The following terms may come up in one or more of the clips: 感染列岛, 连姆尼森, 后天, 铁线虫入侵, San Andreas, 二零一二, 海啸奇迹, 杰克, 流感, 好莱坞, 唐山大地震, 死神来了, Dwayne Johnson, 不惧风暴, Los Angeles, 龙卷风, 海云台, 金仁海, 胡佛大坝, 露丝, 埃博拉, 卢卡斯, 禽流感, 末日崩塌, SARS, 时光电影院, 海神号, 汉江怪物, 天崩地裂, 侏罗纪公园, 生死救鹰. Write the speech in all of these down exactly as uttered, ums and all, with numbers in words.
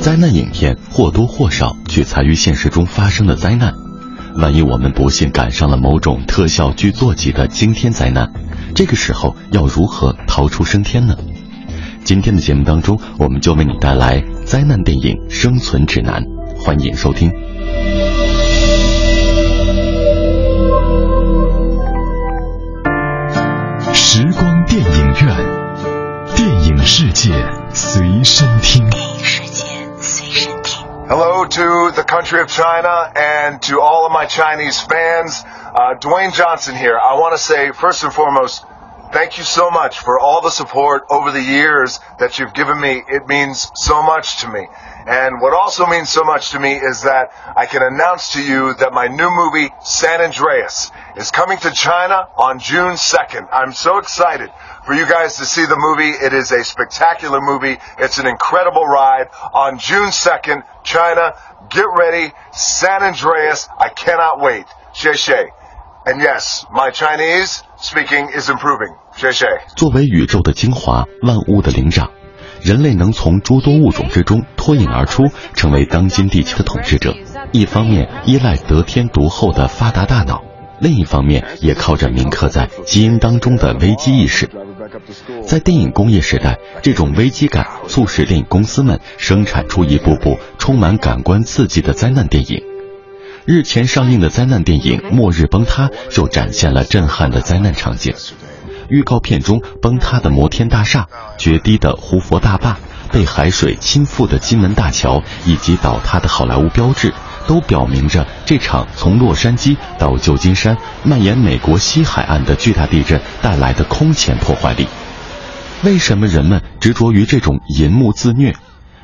灾难影片或多或少取材于现实中发生的灾难，万一我们不幸赶上了某种特效剧作级的惊天灾难，这个时候要如何逃出升天呢？今天的节目当中，我们就为你带来灾难电影生存指南，欢迎收听。时光电影院，电影世界随身听。Hello to the country of China and to all of my Chinese fans. Uh, Dwayne Johnson here. I want to say, first and foremost, thank you so much for all the support over the years that you've given me. It means so much to me. And what also means so much to me is that I can announce to you that my new movie, San Andreas, is coming to China on June second. I'm so excited for you guys to see the movie. It is a spectacular movie. It's an incredible ride. On June second, China, get ready. San Andreas, I cannot wait. Xie xie.And yes, my Chinese speaking is improving. 谢谢。作为宇宙的精华，万物的灵长，人类能从诸多物种之中脱颖而出，成为当今地球的统治者。一方面依赖得天独厚的发达大脑，另一方面也靠着铭刻在基因当中的危机意识。在电影工业时代，这种危机感促使电影公司们生产出一部部充满感官刺激的灾难电影。日前上映的灾难电影《末日崩塌》就展现了震撼的灾难场景。预告片中，崩塌的摩天大厦、决堤的胡佛大坝、被海水侵覆的金门大桥以及倒塌的好莱坞标志，都表明着这场从洛杉矶到旧金山蔓延美国西海岸的巨大地震带来的空前破坏力。为什么人们执着于这种银幕自虐？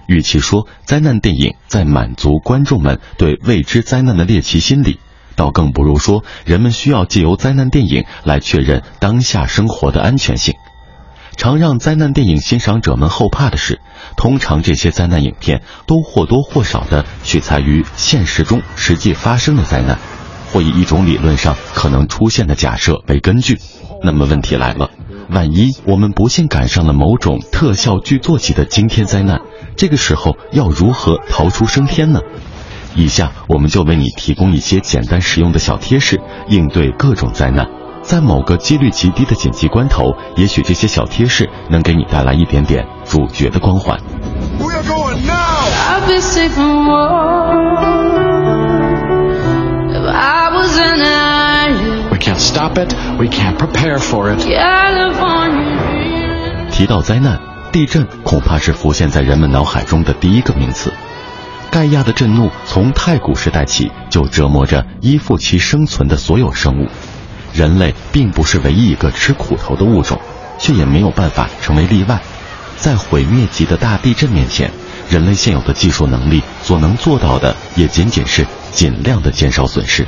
与其说灾难电影在满足观众们对未知灾难的猎奇心理，倒更不如说人们需要借由灾难电影来确认当下生活的安全性。常让灾难电影欣赏者们后怕的是，通常这些灾难影片都或多或少地取材于现实中实际发生的灾难，或以一种理论上可能出现的假设为根据。那么问题来了，万一我们不幸赶上了某种特效剧作级的惊天灾难，这个时候要如何逃出升天呢？以下我们就为你提供一些简单实用的小贴士，应对各种灾难。在某个几率极低的紧急关头，也许这些小贴士能给你带来一点点主角的光环。We can't stop it, we can't prepare for it. 提到灾难，地震恐怕是浮现在人们脑海中的第一个名词。盖亚的震怒从太古时代起就折磨着依附其生存的所有生物。人类并不是唯一一个吃苦头的物种，却也没有办法成为例外。在毁灭级的大地震面前，人类现有的技术能力所能做到的也仅仅是尽量的减少损失。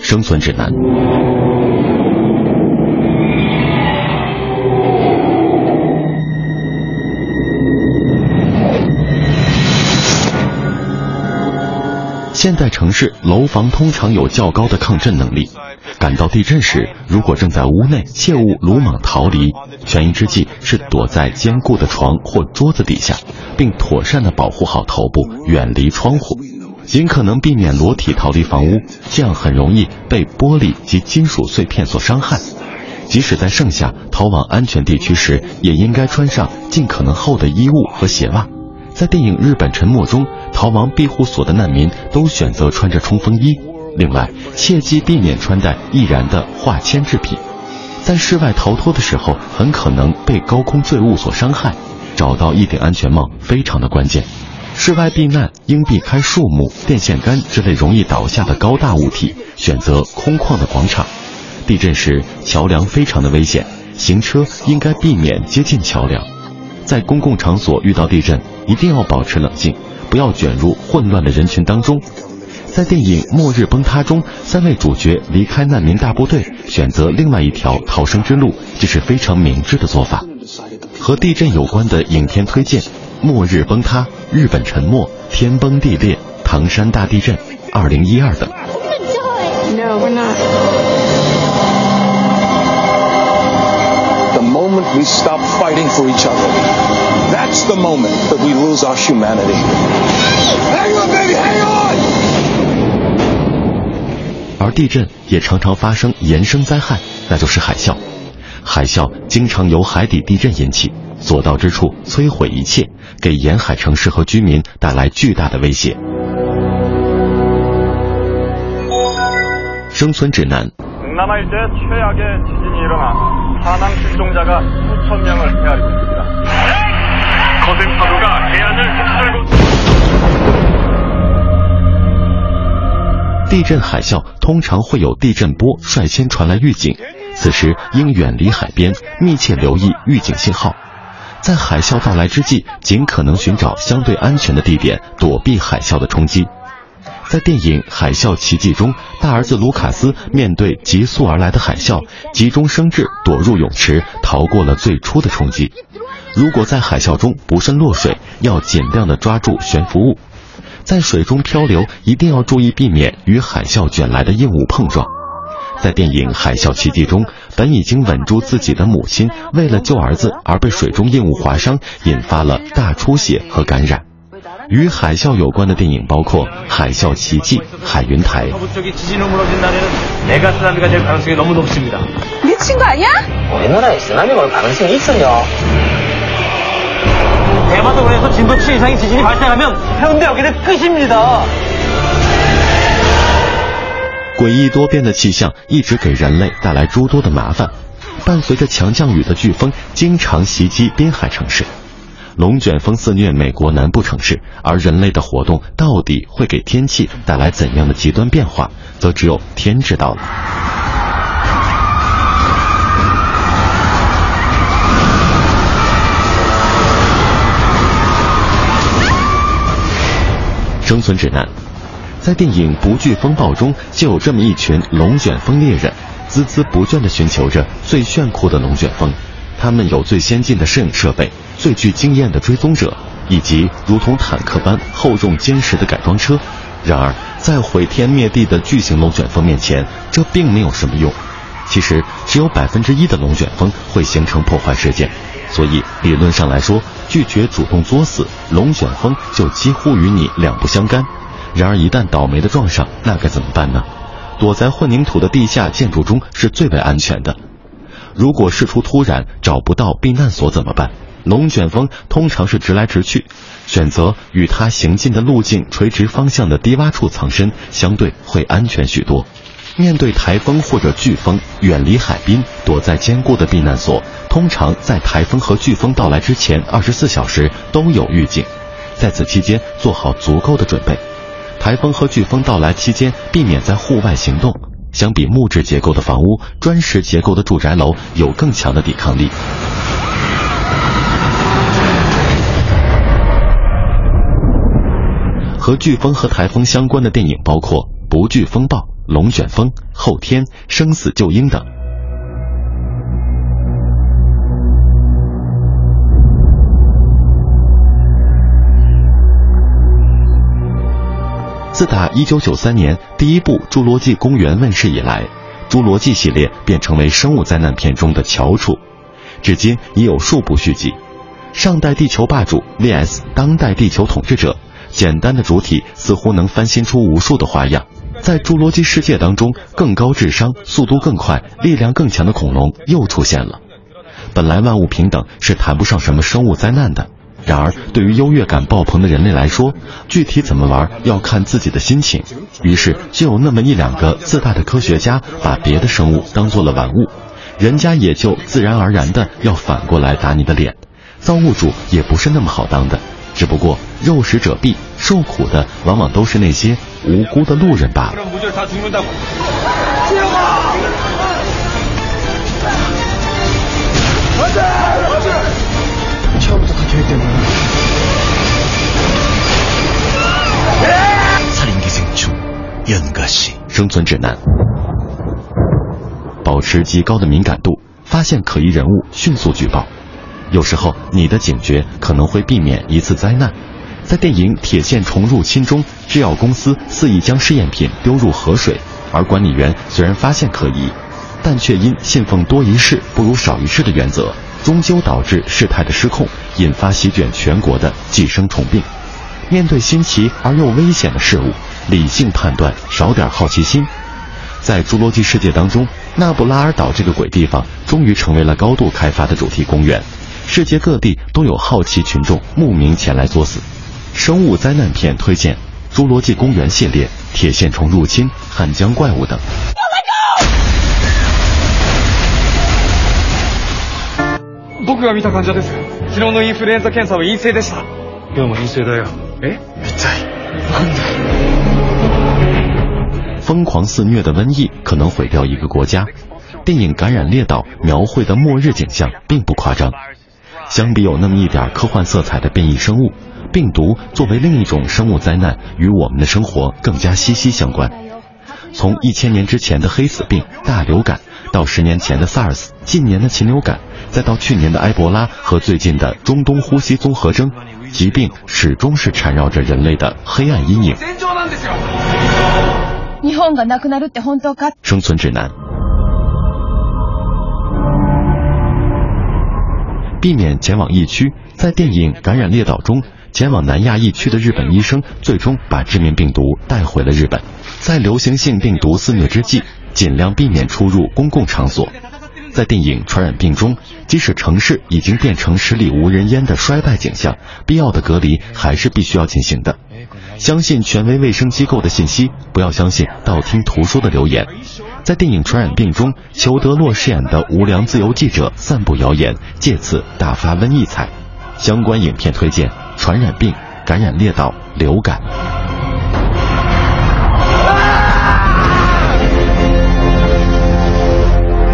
生存指南。现代城市楼房通常有较高的抗震能力，感到地震时，如果正在屋内，切勿鲁莽逃离，权宜之计是躲在坚固的床或桌子底下，并妥善地保护好头部，远离窗户，尽可能避免裸体逃离房屋，这样很容易被玻璃及金属碎片所伤害。即使在盛夏逃往安全地区时，也应该穿上尽可能厚的衣物和鞋袜。在电影《日本沉没》中，逃亡庇护所的难民都选择穿着冲锋衣。另外，切记避免穿戴易燃的化纤制品。在室外逃脱的时候，很可能被高空坠物所伤害，找到一顶安全帽非常的关键。室外避难应避开树木、电线杆之类容易倒下的高大物体，选择空旷的广场。地震时，桥梁非常的危险，行车应该避免接近桥梁。在公共场所遇到地震，一定要保持冷静，不要卷入混乱的人群当中。在电影《末日崩塌》中，三位主角离开难民大部队，选择另外一条逃生之路，这是非常明智的做法。和地震有关的影片推荐：《末日崩塌》、《日本沉没》、《天崩地裂》、《唐山大地震》、二零一二等。No, we're not. The moment we stop fighting for each other, that's the moment that we lose our humanity. Hang on, baby, hang on! 而地震也常常发生延伸灾害，那就是海啸。海啸经常由海底地震引起，所到之处摧毁一切，给沿海城市和居民带来巨大的威胁。生存指南。地震海啸通常会有地震波率先传来预警，此时应远离海边，密切留意预警信号。在海啸到来之际，尽可能寻找相对安全的地点，躲避海啸的冲击。在电影《海啸奇迹》中，大儿子卢卡斯面对急速而来的海啸，急中生智，躲入泳池，逃过了最初的冲击。如果在海啸中不慎落水，要尽量的抓住悬浮物。在水中漂流，一定要注意避免与海啸卷来的硬物碰撞。在电影《海啸奇迹》中，本已经稳住自己的母亲，为了救儿子而被水中硬物划伤，引发了大出血和感染。与海啸有关的电影包括《海啸奇迹》、《海云台》。诡异多变的气象一直给人类带来诸多的麻烦，伴随着强降雨的飓风经常袭击滨海城市。龙卷风肆虐美国南部城市，而人类的活动到底会给天气带来怎样的极端变化，则只有天知道了。生存指南。在电影《不惧风暴》中，就有这么一群龙卷风猎人，孜孜不倦地寻求着最炫酷的龙卷风。他们有最先进的摄影设备，最具经验的追踪者，以及如同坦克般厚重坚实的改装车。然而，在毁天灭地的巨型龙卷风面前，这并没有什么用。其实，只有百分之一的龙卷风会形成破坏事件，所以理论上来说，拒绝主动作死，龙卷风就几乎与你两不相干。然而，一旦倒霉的撞上，那该怎么办呢？躲在混凝土的地下建筑中是最为安全的。如果事出突然，找不到避难所怎么办？龙卷风通常是直来直去，选择与它行进的路径垂直方向的低洼处藏身，相对会安全许多。面对台风或者飓风，远离海滨，躲在坚固的避难所，通常在台风和飓风到来之前二十四小时都有预警，在此期间做好足够的准备。台风和飓风到来期间，避免在户外行动。相比木质结构的房屋，砖石结构的住宅楼有更强的抵抗力。和飓风和台风相关的电影包括《不惧风暴》、《龙卷风》、《后天》、《生死救鹰》等。自打一九九三年第一部《侏罗纪公园》问世以来，侏罗纪系列便成为生物灾难片中的翘楚，至今已有数部续集。上代地球霸主 V S 当代地球统治者，简单的主体似乎能翻新出无数的花样。在侏罗纪世界当中，更高智商、速度更快、力量更强的恐龙又出现了。本来万物平等是谈不上什么生物灾难的，然而对于优越感爆棚的人类来说，具体怎么玩要看自己的心情，于是就有那么一两个自大的科学家把别的生物当作了玩物，人家也就自然而然的要反过来打你的脸。造物主也不是那么好当的，只不过肉食者鄙，受苦的往往都是那些无辜的路人罢了。生存指南。保持极高的敏感度，发现可疑人物迅速举报。有时候你的警觉可能会避免一次灾难。在电影《铁线虫入侵》中，制药公司肆意将试验品丢入河水，而管理员虽然发现可疑，但却因信奉多一事不如少一事的原则，终究导致事态的失控，引发席卷全国的寄生虫病。面对新奇而又危险的事物，理性判断，少点好奇心。在侏罗纪世界当中，纳布拉尔岛这个鬼地方终于成为了高度开发的主题公园，世界各地都有好奇群众慕名前来作死。生物灾难片推荐《侏罗纪公园》系列《铁线虫入侵》《汉江怪物》等。僕が見た患者です。昨日のインフルエンザ検査は陰性でした。今日も陰性だよ。え？一体なんだ。疯狂肆虐的瘟疫可能毁掉一个国家，电影《感染列岛》描绘的末日景象并不夸张。相比有那么一点科幻色彩的变异生物，病毒作为另一种生物灾难，与我们的生活更加息息相关。从一千年之前的黑死病、大流感，到十年前的 SARS， 近年的禽流感，再到去年的埃博拉和最近的中东呼吸综合征，疾病始终是缠绕着人类的黑暗阴影。日本がなくなるって本当か？生存指南。避免前往疫区，在电影《感染列岛》中，前往南亚疫区的日本医生最终把致命病毒带回了日本。在流行性病毒肆虐之际，尽量避免出入公共场所。在电影《传染病》中，即使城市已经变成十里无人烟的衰败景象，必要的隔离还是必须要进行的。相信权威卫生机构的信息，不要相信道听途说的流言。在电影《传染病》中，裘德洛饰演的无良自由记者散布谣言，借此大发瘟疫财。相关影片推荐《传染病》《感染列岛》《流感》。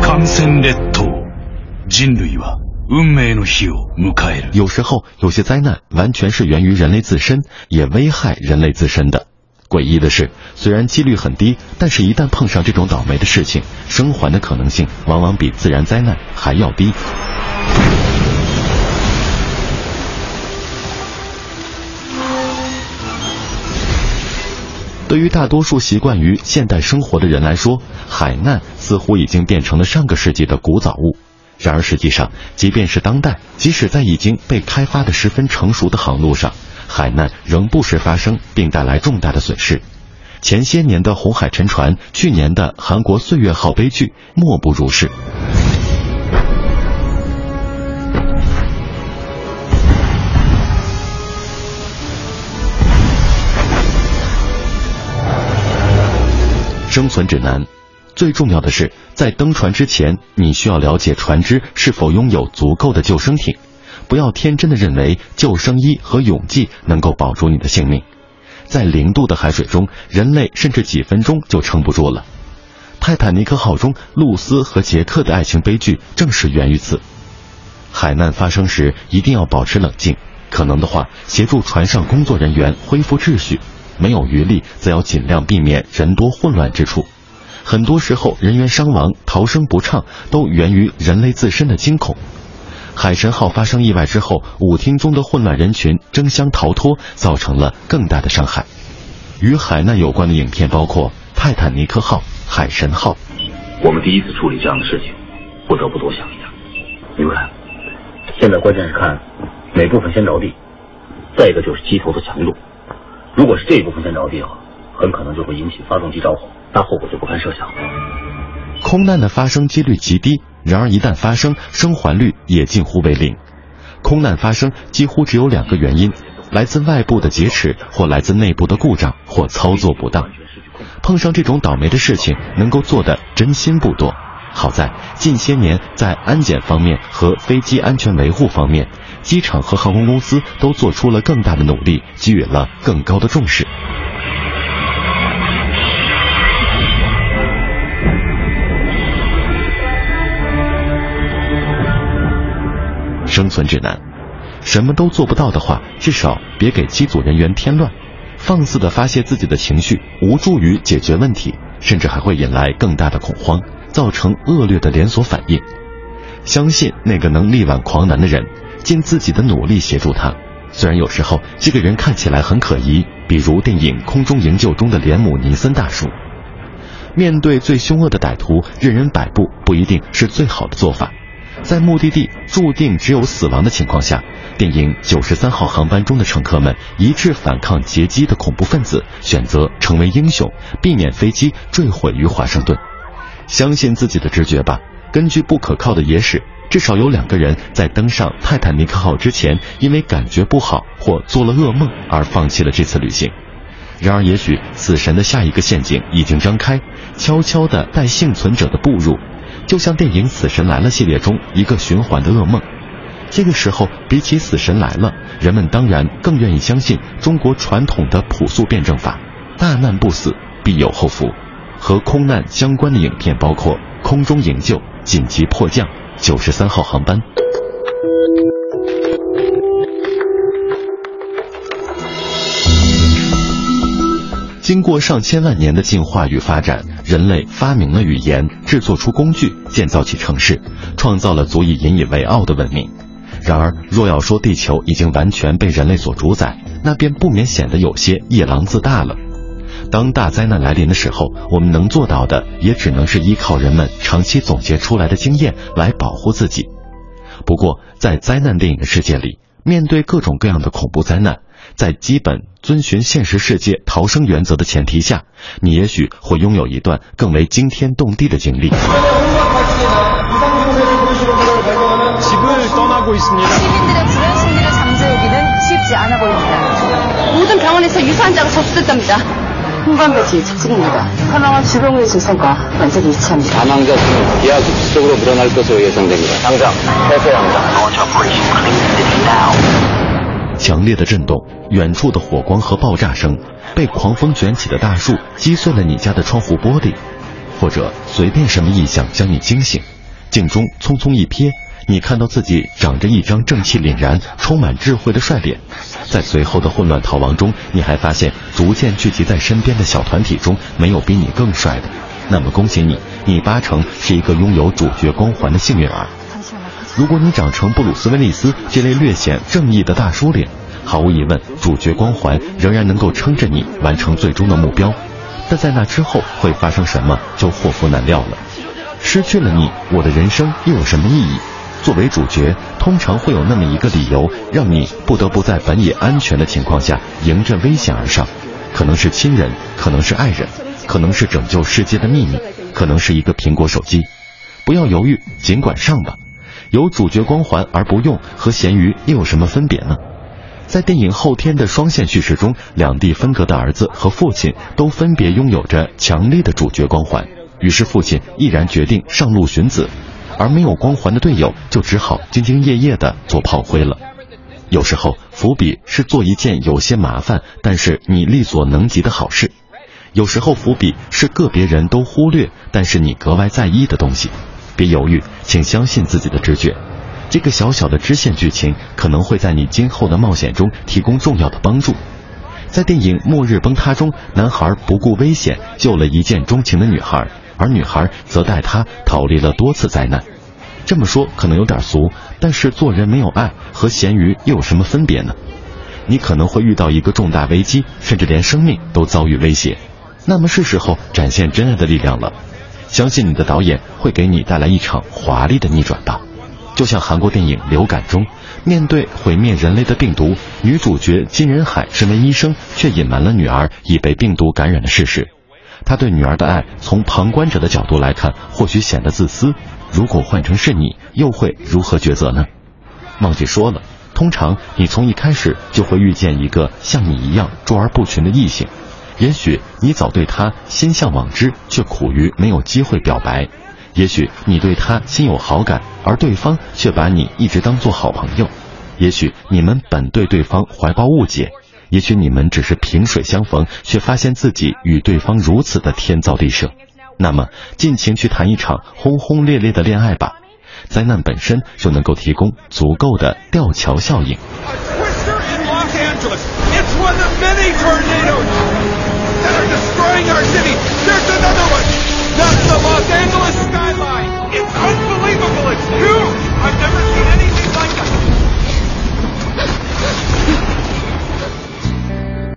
感染列島，人類は運命の日を迎える。有时候，有些灾难完全是源于人类自身，也危害人类自身的。诡异的是，虽然几率很低，但是一旦碰上这种倒霉的事情，生还的可能性往往比自然灾难还要低。对于大多数习惯于现代生活的人来说，海难似乎已经变成了上个世纪的古早物。然而实际上，即便是当代，即使在已经被开发的十分成熟的航路上，海难仍不时发生，并带来重大的损失。前些年的红海沉船，去年的韩国岁月号悲剧，莫不如是。生存指南，最重要的是，在登船之前，你需要了解船只是否拥有足够的救生艇。不要天真的认为救生衣和泳剂能够保住你的性命。在零度的海水中，人类甚至几分钟就撑不住了。泰坦尼克号中，露丝和杰克的爱情悲剧正是源于此。海难发生时，一定要保持冷静，可能的话，协助船上工作人员恢复秩序，没有余力，则要尽量避免人多混乱之处。很多时候，人员伤亡、逃生不畅，都源于人类自身的惊恐。海神号发生意外之后，舞厅中的混乱人群争相逃脱，造成了更大的伤害。与海难有关的影片包括《泰坦尼克号》《海神号》。我们第一次处理这样的事情，不得不多想一下。明白。现在关键是看哪部分先着地，再一个就是机头的强度。如果是这一部分先着地的话，很可能就会引起发动机着火，那后果就不堪设想了。空难的发生几率极低。然而一旦发生，生还率也近乎为零。空难发生几乎只有两个原因，来自外部的劫持，或来自内部的故障或操作不当。碰上这种倒霉的事情，能够做的真心不多。好在近些年在安检方面和飞机安全维护方面，机场和航空公司都做出了更大的努力，给予了更高的重视。生存指南，什么都做不到的话，至少别给机组人员添乱。放肆的发泄自己的情绪，无助于解决问题，甚至还会引来更大的恐慌，造成恶劣的连锁反应。相信那个能力挽狂澜的人，尽自己的努力协助他。虽然有时候这个人看起来很可疑，比如电影《空中营救》中的连姆尼森大叔。面对最凶恶的歹徒，任人摆布不一定是最好的做法。在目的地注定只有死亡的情况下，电影九十三号航班中的乘客们一致反抗劫机的恐怖分子，选择成为英雄，避免飞机坠毁于华盛顿。相信自己的直觉吧，根据不可靠的野史，至少有两个人在登上泰坦尼克号之前，因为感觉不好或做了噩梦而放弃了这次旅行。然而也许死神的下一个陷阱已经张开，悄悄地带幸存者的步入，就像电影《死神来了》系列中一个循环的噩梦。这个时候比起《死神来了》，人们当然更愿意相信中国传统的朴素辩证法，大难不死必有后福。和空难相关的影片包括《空中营救》《紧急迫降》《九十三号航班》。经过上千万年的进化与发展，人类发明了语言，制作出工具，建造起城市，创造了足以引以为傲的文明。然而，若要说地球已经完全被人类所主宰，那便不免显得有些夜郎自大了。当大灾难来临的时候，我们能做到的也只能是依靠人们长期总结出来的经验来保护自己。不过，在灾难电影的世界里，面对各种各样的恐怖灾难，在基本遵循现实世界逃生原则的前提下，你也许会拥有一段更为惊天动地的经历。强烈的震动，远处的火光和爆炸声，被狂风卷起的大树击碎了你家的窗户玻璃，或者随便什么异象将你惊醒。镜中匆匆一瞥，你看到自己长着一张正气凛然、充满智慧的帅脸。在随后的混乱逃亡中，你还发现逐渐聚集在身边的小团体中没有比你更帅的。那么恭喜你，你八成是一个拥有主角光环的幸运儿。如果你长成布鲁斯·威利斯这类略显正义的大叔脸，毫无疑问，主角光环仍然能够撑着你完成最终的目标。但在那之后会发生什么，就祸福难料了。失去了你，我的人生又有什么意义？作为主角，通常会有那么一个理由，让你不得不在本已安全的情况下迎着危险而上。可能是亲人，可能是爱人，可能是拯救世界的秘密，可能是一个苹果手机。不要犹豫，尽管上吧。有主角光环而不用，和咸鱼又有什么分别呢？在电影《后天》的双线叙事中，两地分隔的儿子和父亲都分别拥有着强力的主角光环，于是父亲毅然决定上路寻子，而没有光环的队友就只好兢兢业业地做炮灰了。有时候伏笔是做一件有些麻烦但是你力所能及的好事，有时候伏笔是个别人都忽略但是你格外在意的东西。别犹豫，请相信自己的直觉。这个小小的支线剧情可能会在你今后的冒险中提供重要的帮助。在电影《末日崩塌》中，男孩不顾危险救了一见钟情的女孩，而女孩则带他逃离了多次灾难。这么说可能有点俗，但是做人没有爱和咸鱼又有什么分别呢？你可能会遇到一个重大危机，甚至连生命都遭遇威胁，那么是时候展现真爱的力量了。相信你的导演会给你带来一场华丽的逆转吧。就像韩国电影《流感》中，面对毁灭人类的病毒，女主角金仁海身为医生却隐瞒了女儿已被病毒感染的事实。她对女儿的爱从旁观者的角度来看或许显得自私，如果换成是你又会如何抉择呢？忘记说了，通常你从一开始就会遇见一个像你一样卓而不群的异性，也许你早对他心向往之，却苦于没有机会表白；也许你对他心有好感，而对方却把你一直当作好朋友；也许你们本对对方怀抱误解；也许你们只是萍水相逢，却发现自己与对方如此的天造地设。那么，尽情去谈一场轰轰烈烈的恋爱吧！灾难本身就能够提供足够的吊桥效应。That's the Los Angeles skyline. It's unbelievable. It's huge. I've never seen anything.